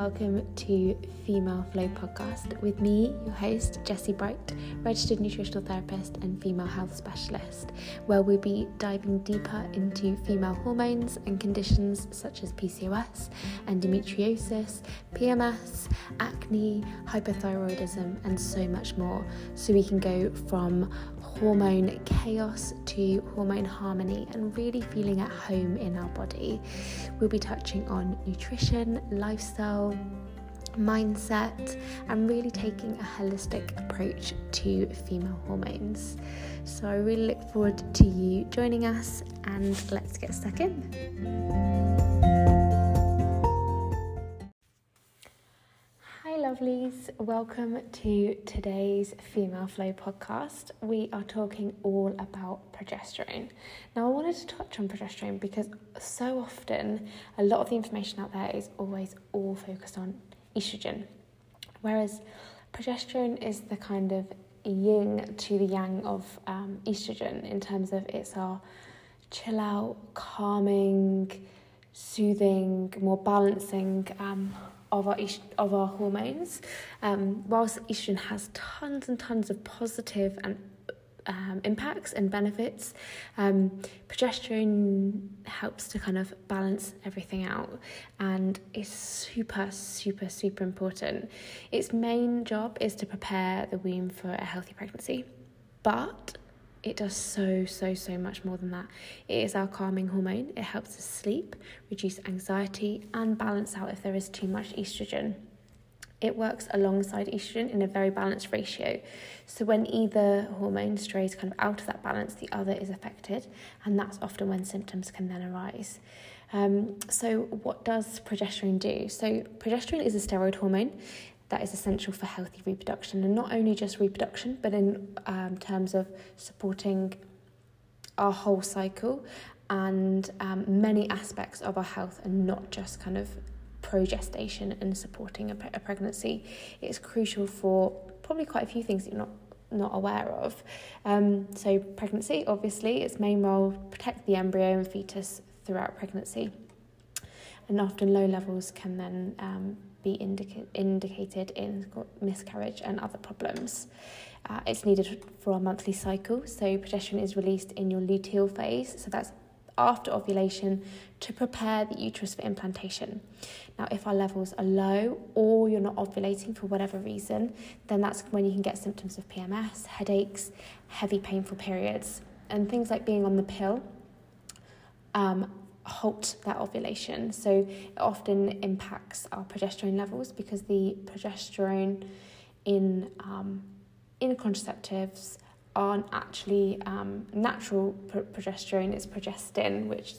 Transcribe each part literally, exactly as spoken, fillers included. welcome to Female Flow Podcast with me, your host, Jessie Bright, registered nutritional therapist and female health specialist, where we'll be diving deeper into female hormones and conditions such as P C O S, endometriosis, P M S, acne, hypothyroidism, and so much more, so we can go from hormone chaos to hormone harmony and really feeling at home in our body. We'll be touching on nutrition, lifestyle, mindset, and really taking a holistic approach to female hormones. So I really look forward to you joining us, and let's get stuck in. Lovelies, welcome to today's Female Flow Podcast. We are talking all about progesterone. Now, I wanted to touch on progesterone because so often a lot of the information out there is always all focused on estrogen, whereas progesterone is the kind of yin to the yang of um, estrogen, in terms of it's our chill out, calming, soothing, more balancing um of our of our hormones. Um, whilst estrogen has tons and tons of positive and um, impacts and benefits, um, progesterone helps to kind of balance everything out, and is super, super, super important. Its main job is to prepare the womb for a healthy pregnancy, but it does so, so, so much more than that. It is our calming hormone. It helps us sleep, reduce anxiety, and balance out if there is too much estrogen. It works alongside estrogen in a very balanced ratio. So when either hormone strays kind of out of that balance, the other is affected, and that's often when symptoms can then arise. Um, so what does progesterone do? So progesterone is a steroid hormone that is essential for healthy reproduction, and not only just reproduction, but in um, terms of supporting our whole cycle and um, many aspects of our health, and not just kind of progestation and supporting a, pre- a pregnancy. It's crucial for probably quite a few things that you're not not aware of. Um, so pregnancy, obviously, its main role: protect the embryo and fetus throughout pregnancy, and often low levels can then Um, be indica- indicated in miscarriage and other problems. Uh, it's needed for our monthly cycle, so progesterone is released in your luteal phase, so that's after ovulation, to prepare the uterus for implantation. Now, if our levels are low, or you're not ovulating for whatever reason, then that's when you can get symptoms of P M S, headaches, heavy painful periods, and things like being on the pill um, halt that ovulation. So it often impacts our progesterone levels, because the progesterone in um, in contraceptives aren't actually um, natural pro- progesterone. It's progestin, which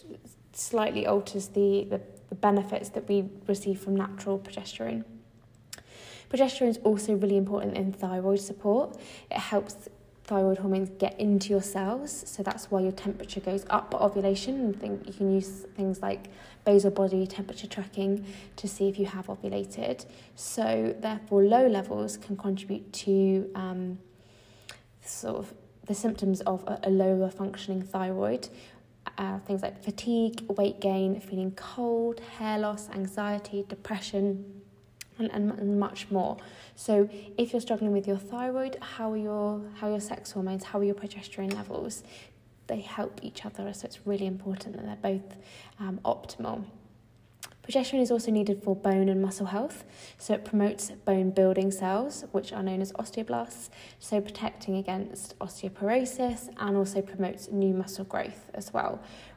slightly alters the, the, the benefits that we receive from natural progesterone. Progesterone is also really important in thyroid support. It helps thyroid hormones get into your cells, so that's why your temperature goes up at ovulation. And you can use things like basal body temperature tracking to see if you have ovulated. So therefore, low levels can contribute to um, sort of the symptoms of a, a lower functioning thyroid. Uh, things like fatigue, weight gain, feeling cold, hair loss, anxiety, depression, And, and much more. So if you're struggling with your thyroid, how are your how are your sex hormones, how are your progesterone levels? They help each other, so it's really important that they're both um, optimal. Progesterone is also needed for bone and muscle health, so it promotes bone building cells, which are known as osteoblasts, so protecting against osteoporosis, and also promotes new muscle growth as well.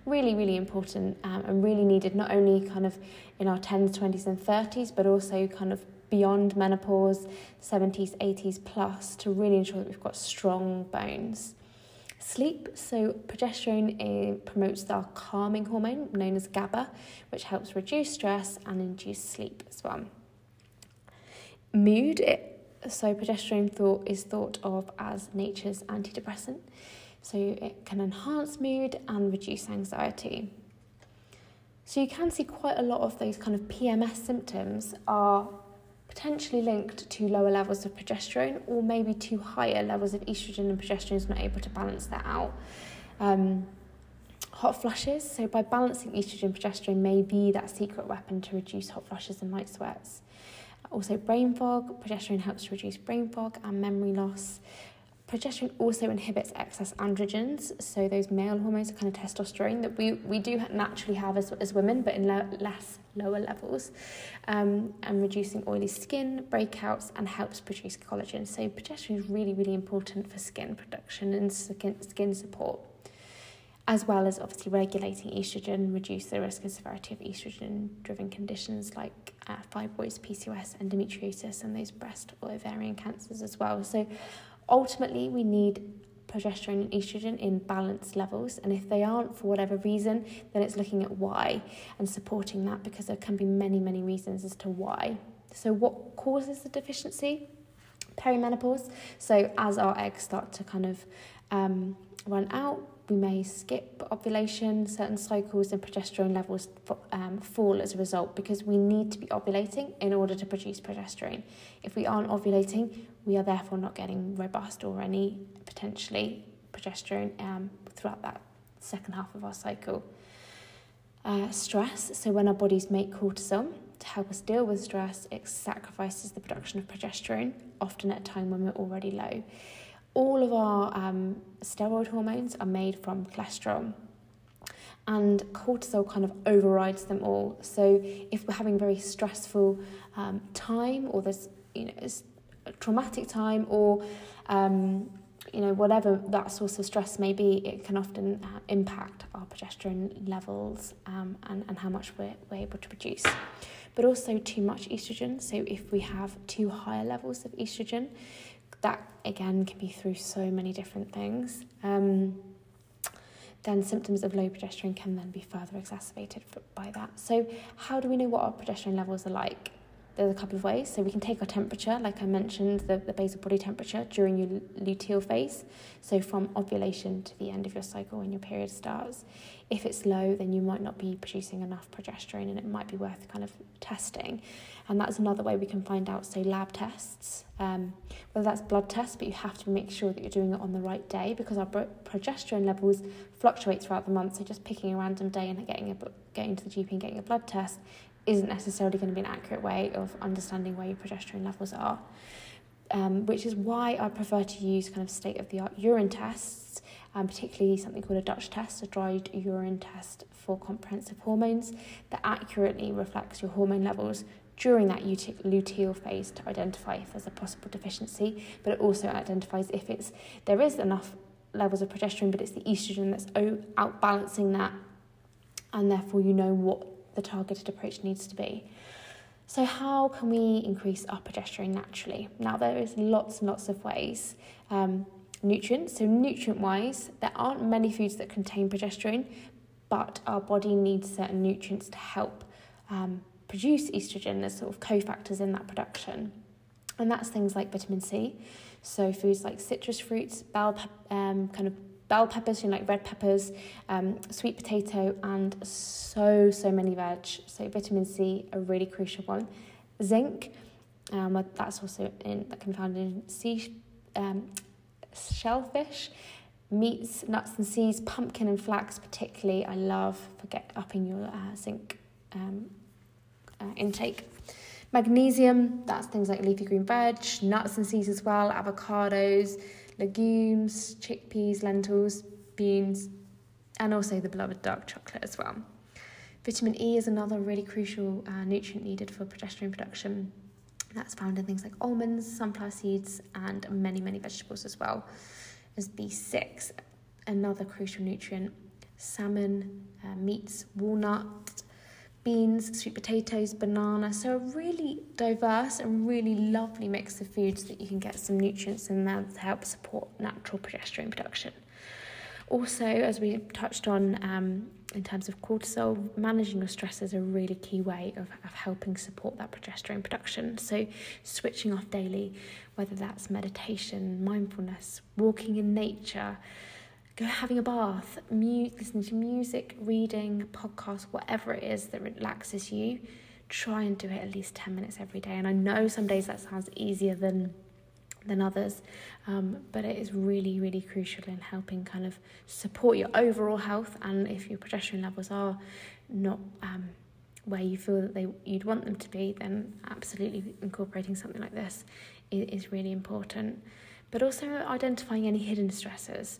Really, really important um, and really needed, not only kind of in our tens, twenties and thirties, but also kind of beyond menopause, seventies, eighties plus, to really ensure that we've got strong bones. Sleep. So progesterone uh, promotes our calming hormone known as GABA, which helps reduce stress and induce sleep as well. Mood. It, so progesterone thought is thought of as nature's antidepressant, so it can enhance mood and reduce anxiety. So you can see quite a lot of those kind of P M S symptoms are potentially linked to lower levels of progesterone, or maybe to higher levels of estrogen, and progesterone is not able to balance that out. Um, hot flushes. So by balancing oestrogen and progesterone may be that secret weapon to reduce hot flushes and night sweats. Also brain fog. Progesterone helps to reduce brain fog and memory loss. Progesterone also inhibits excess androgens, so those male hormones, are kind of testosterone that we, we do naturally have as, as women, but in lo- less lower levels, um, and reducing oily skin, breakouts, and helps produce collagen. So progesterone is really, really important for skin production and skin, skin support, as well as obviously regulating oestrogen, reduce the risk and severity of oestrogen-driven conditions like uh, fibroids, P C O S, endometriosis, and those breast or ovarian cancers as well. So ultimately, we need progesterone and oestrogen in balanced levels, and if they aren't for whatever reason, then it's looking at why and supporting that, because there can be many, many reasons as to why. So what causes the deficiency? Perimenopause. So as our eggs start to kind of um, run out, we may skip ovulation, certain cycles, and progesterone levels um, fall as a result, because we need to be ovulating in order to produce progesterone. If we aren't ovulating, we are therefore not getting robust or any potentially progesterone um, throughout that second half of our cycle. Uh, stress, so when our bodies make cortisol to help us deal with stress, it sacrifices the production of progesterone, often at a time when we're already low. All of our um, steroid hormones are made from cholesterol, and cortisol kind of overrides them all. So if we're having very stressful um, time, or this, you know, it's a traumatic time, or um, you know, whatever that source of stress may be, it can often uh, impact our progesterone levels um, and, and how much we're, we're able to produce. But also too much oestrogen. So if we have too high levels of oestrogen, that again can be through so many different things. Um, then symptoms of low progesterone can then be further exacerbated by that. So how do we know what our progesterone levels are like? There's a couple of ways. So we can take our temperature, like I mentioned, the, the basal body temperature during your luteal phase. So from ovulation to the end of your cycle when your period starts. If it's low, then you might not be producing enough progesterone, and it might be worth kind of testing. And that's another way we can find out. So lab tests, um, whether that's blood tests, but you have to make sure that you're doing it on the right day, because our pro- progesterone levels fluctuate throughout the month. So just picking a random day and getting a getting to the G P and getting a blood test isn't necessarily going to be an accurate way of understanding where your progesterone levels are, um, which is why I prefer to use kind of state-of-the-art urine tests, um, particularly something called a Dutch test, a dried urine test for comprehensive hormones that accurately reflects your hormone levels during that ute- luteal phase to identify if there's a possible deficiency, but it also identifies if it's there is enough levels of progesterone, but it's the oestrogen that's o- outbalancing that, and therefore you know what the targeted approach needs to be. So how can we increase our progesterone naturally? Now there is lots and lots of ways. Um, nutrients, so nutrient wise, there aren't many foods that contain progesterone, but our body needs certain nutrients to help um, produce oestrogen as sort of cofactors in that production. And that's things like vitamin C, so foods like citrus fruits, bell pe- um, kind of bell peppers, you know, like red peppers, um, sweet potato, and so, so many veg. So vitamin C, a really crucial one. Zinc, um, that's also in, that can be found in sea, um, shellfish, meats, nuts and seeds, pumpkin and flax particularly. I love for get upping your uh, zinc um, uh, intake. Magnesium, that's things like leafy green veg, nuts and seeds as well, avocados, legumes, chickpeas, lentils, beans, and also the beloved dark chocolate as well. Vitamin E is another really crucial uh, nutrient needed for progesterone production. That's found in things like almonds, sunflower seeds, and many, many vegetables as well. There's B six, another crucial nutrient. Salmon, uh, meats, walnut, beans, sweet potatoes, banana. So a really diverse and really lovely mix of foods that you can get some nutrients in there to help support natural progesterone production. Also, as we touched on um, in terms of cortisol, managing your stress is a really key way of, of helping support that progesterone production. So switching off daily, whether that's meditation, mindfulness, walking in nature, go having a bath, mu- listening to music, reading, podcast, whatever it is that relaxes you, try and do it at least ten minutes every day. And I know some days that sounds easier than than others, um, but it is really, really crucial in helping kind of support your overall health. And if your progesterone levels are not um, where you feel that they you'd want them to be, then absolutely incorporating something like this is, is really important. But also identifying any hidden stressors.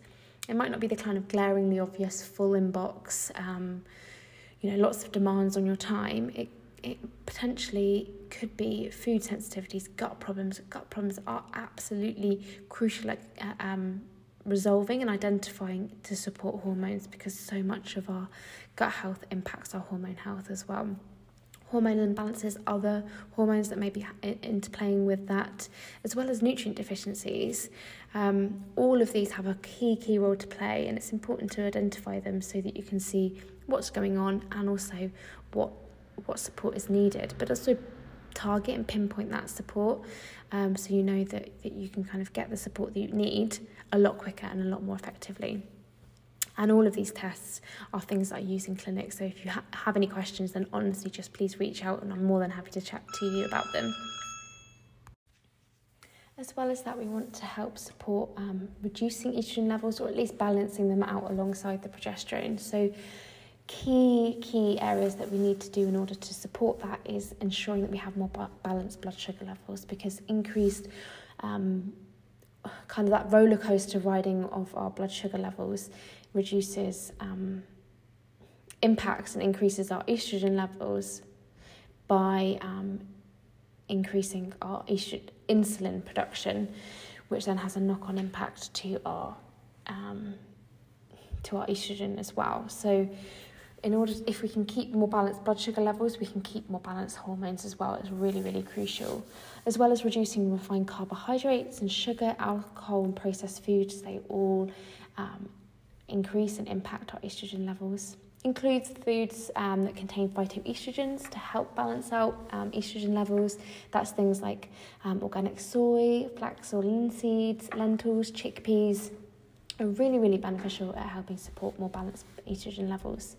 It might not be the kind of glaringly obvious full inbox, um, you know, lots of demands on your time. It It potentially could be food sensitivities, gut problems. Gut problems are absolutely crucial at uh, um, resolving and identifying to support hormones, because so much of our gut health impacts our hormone health as well. Hormonal imbalances, other hormones that may be interplaying with that, as well as nutrient deficiencies. Um, all of these have a key, key role to play, and it's important to identify them so that you can see what's going on and also what what support is needed, but also target and pinpoint that support, um, so you know that, that you can kind of get the support that you need a lot quicker and a lot more effectively. And all of these tests are things that I use in clinic, so if you ha- have any questions, then honestly just please reach out and I'm more than happy to chat to you about them. As well as that, we want to help support um, reducing estrogen levels, or at least balancing them out alongside the progesterone. So Key key areas that we need to do in order to support that is ensuring that we have more ba- balanced blood sugar levels, because increased um, kind of that roller coaster riding of our blood sugar levels reduces um, impacts and increases our estrogen levels by um, increasing our estrogen, insulin production, which then has a knock-on impact to our um, to our estrogen as well. So in order, if we can keep more balanced blood sugar levels, we can keep more balanced hormones as well. It's really, really crucial. As well as reducing refined carbohydrates and sugar, alcohol and processed foods, they all um, increase and impact our estrogen levels. Includes foods um, that contain phytoestrogens to help balance out um, estrogen levels. That's things like um, organic soy, flax or linseeds, lentils, chickpeas, are really, really beneficial at helping support more balanced estrogen levels,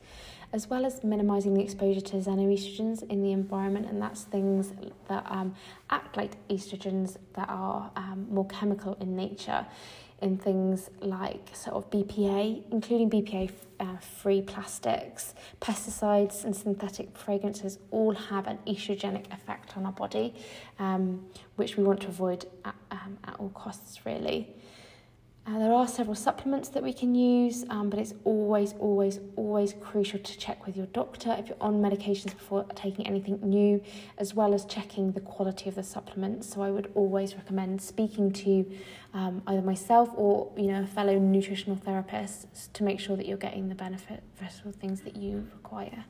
as well as minimising the exposure to xenoestrogens in the environment, and that's things that um, act like estrogens that are um, more chemical in nature, in things like sort of B P A, including B P A-free uh, plastics, pesticides and synthetic fragrances all have an estrogenic effect on our body, um, which we want to avoid at, um, at all costs, really. Uh, there are several supplements that we can use, um, but it's always, always, always crucial to check with your doctor if you're on medications before taking anything new, as well as checking the quality of the supplements. So I would always recommend speaking to um, either myself or, you know, a fellow nutritional therapist to make sure that you're getting the benefit, beneficial things that you require.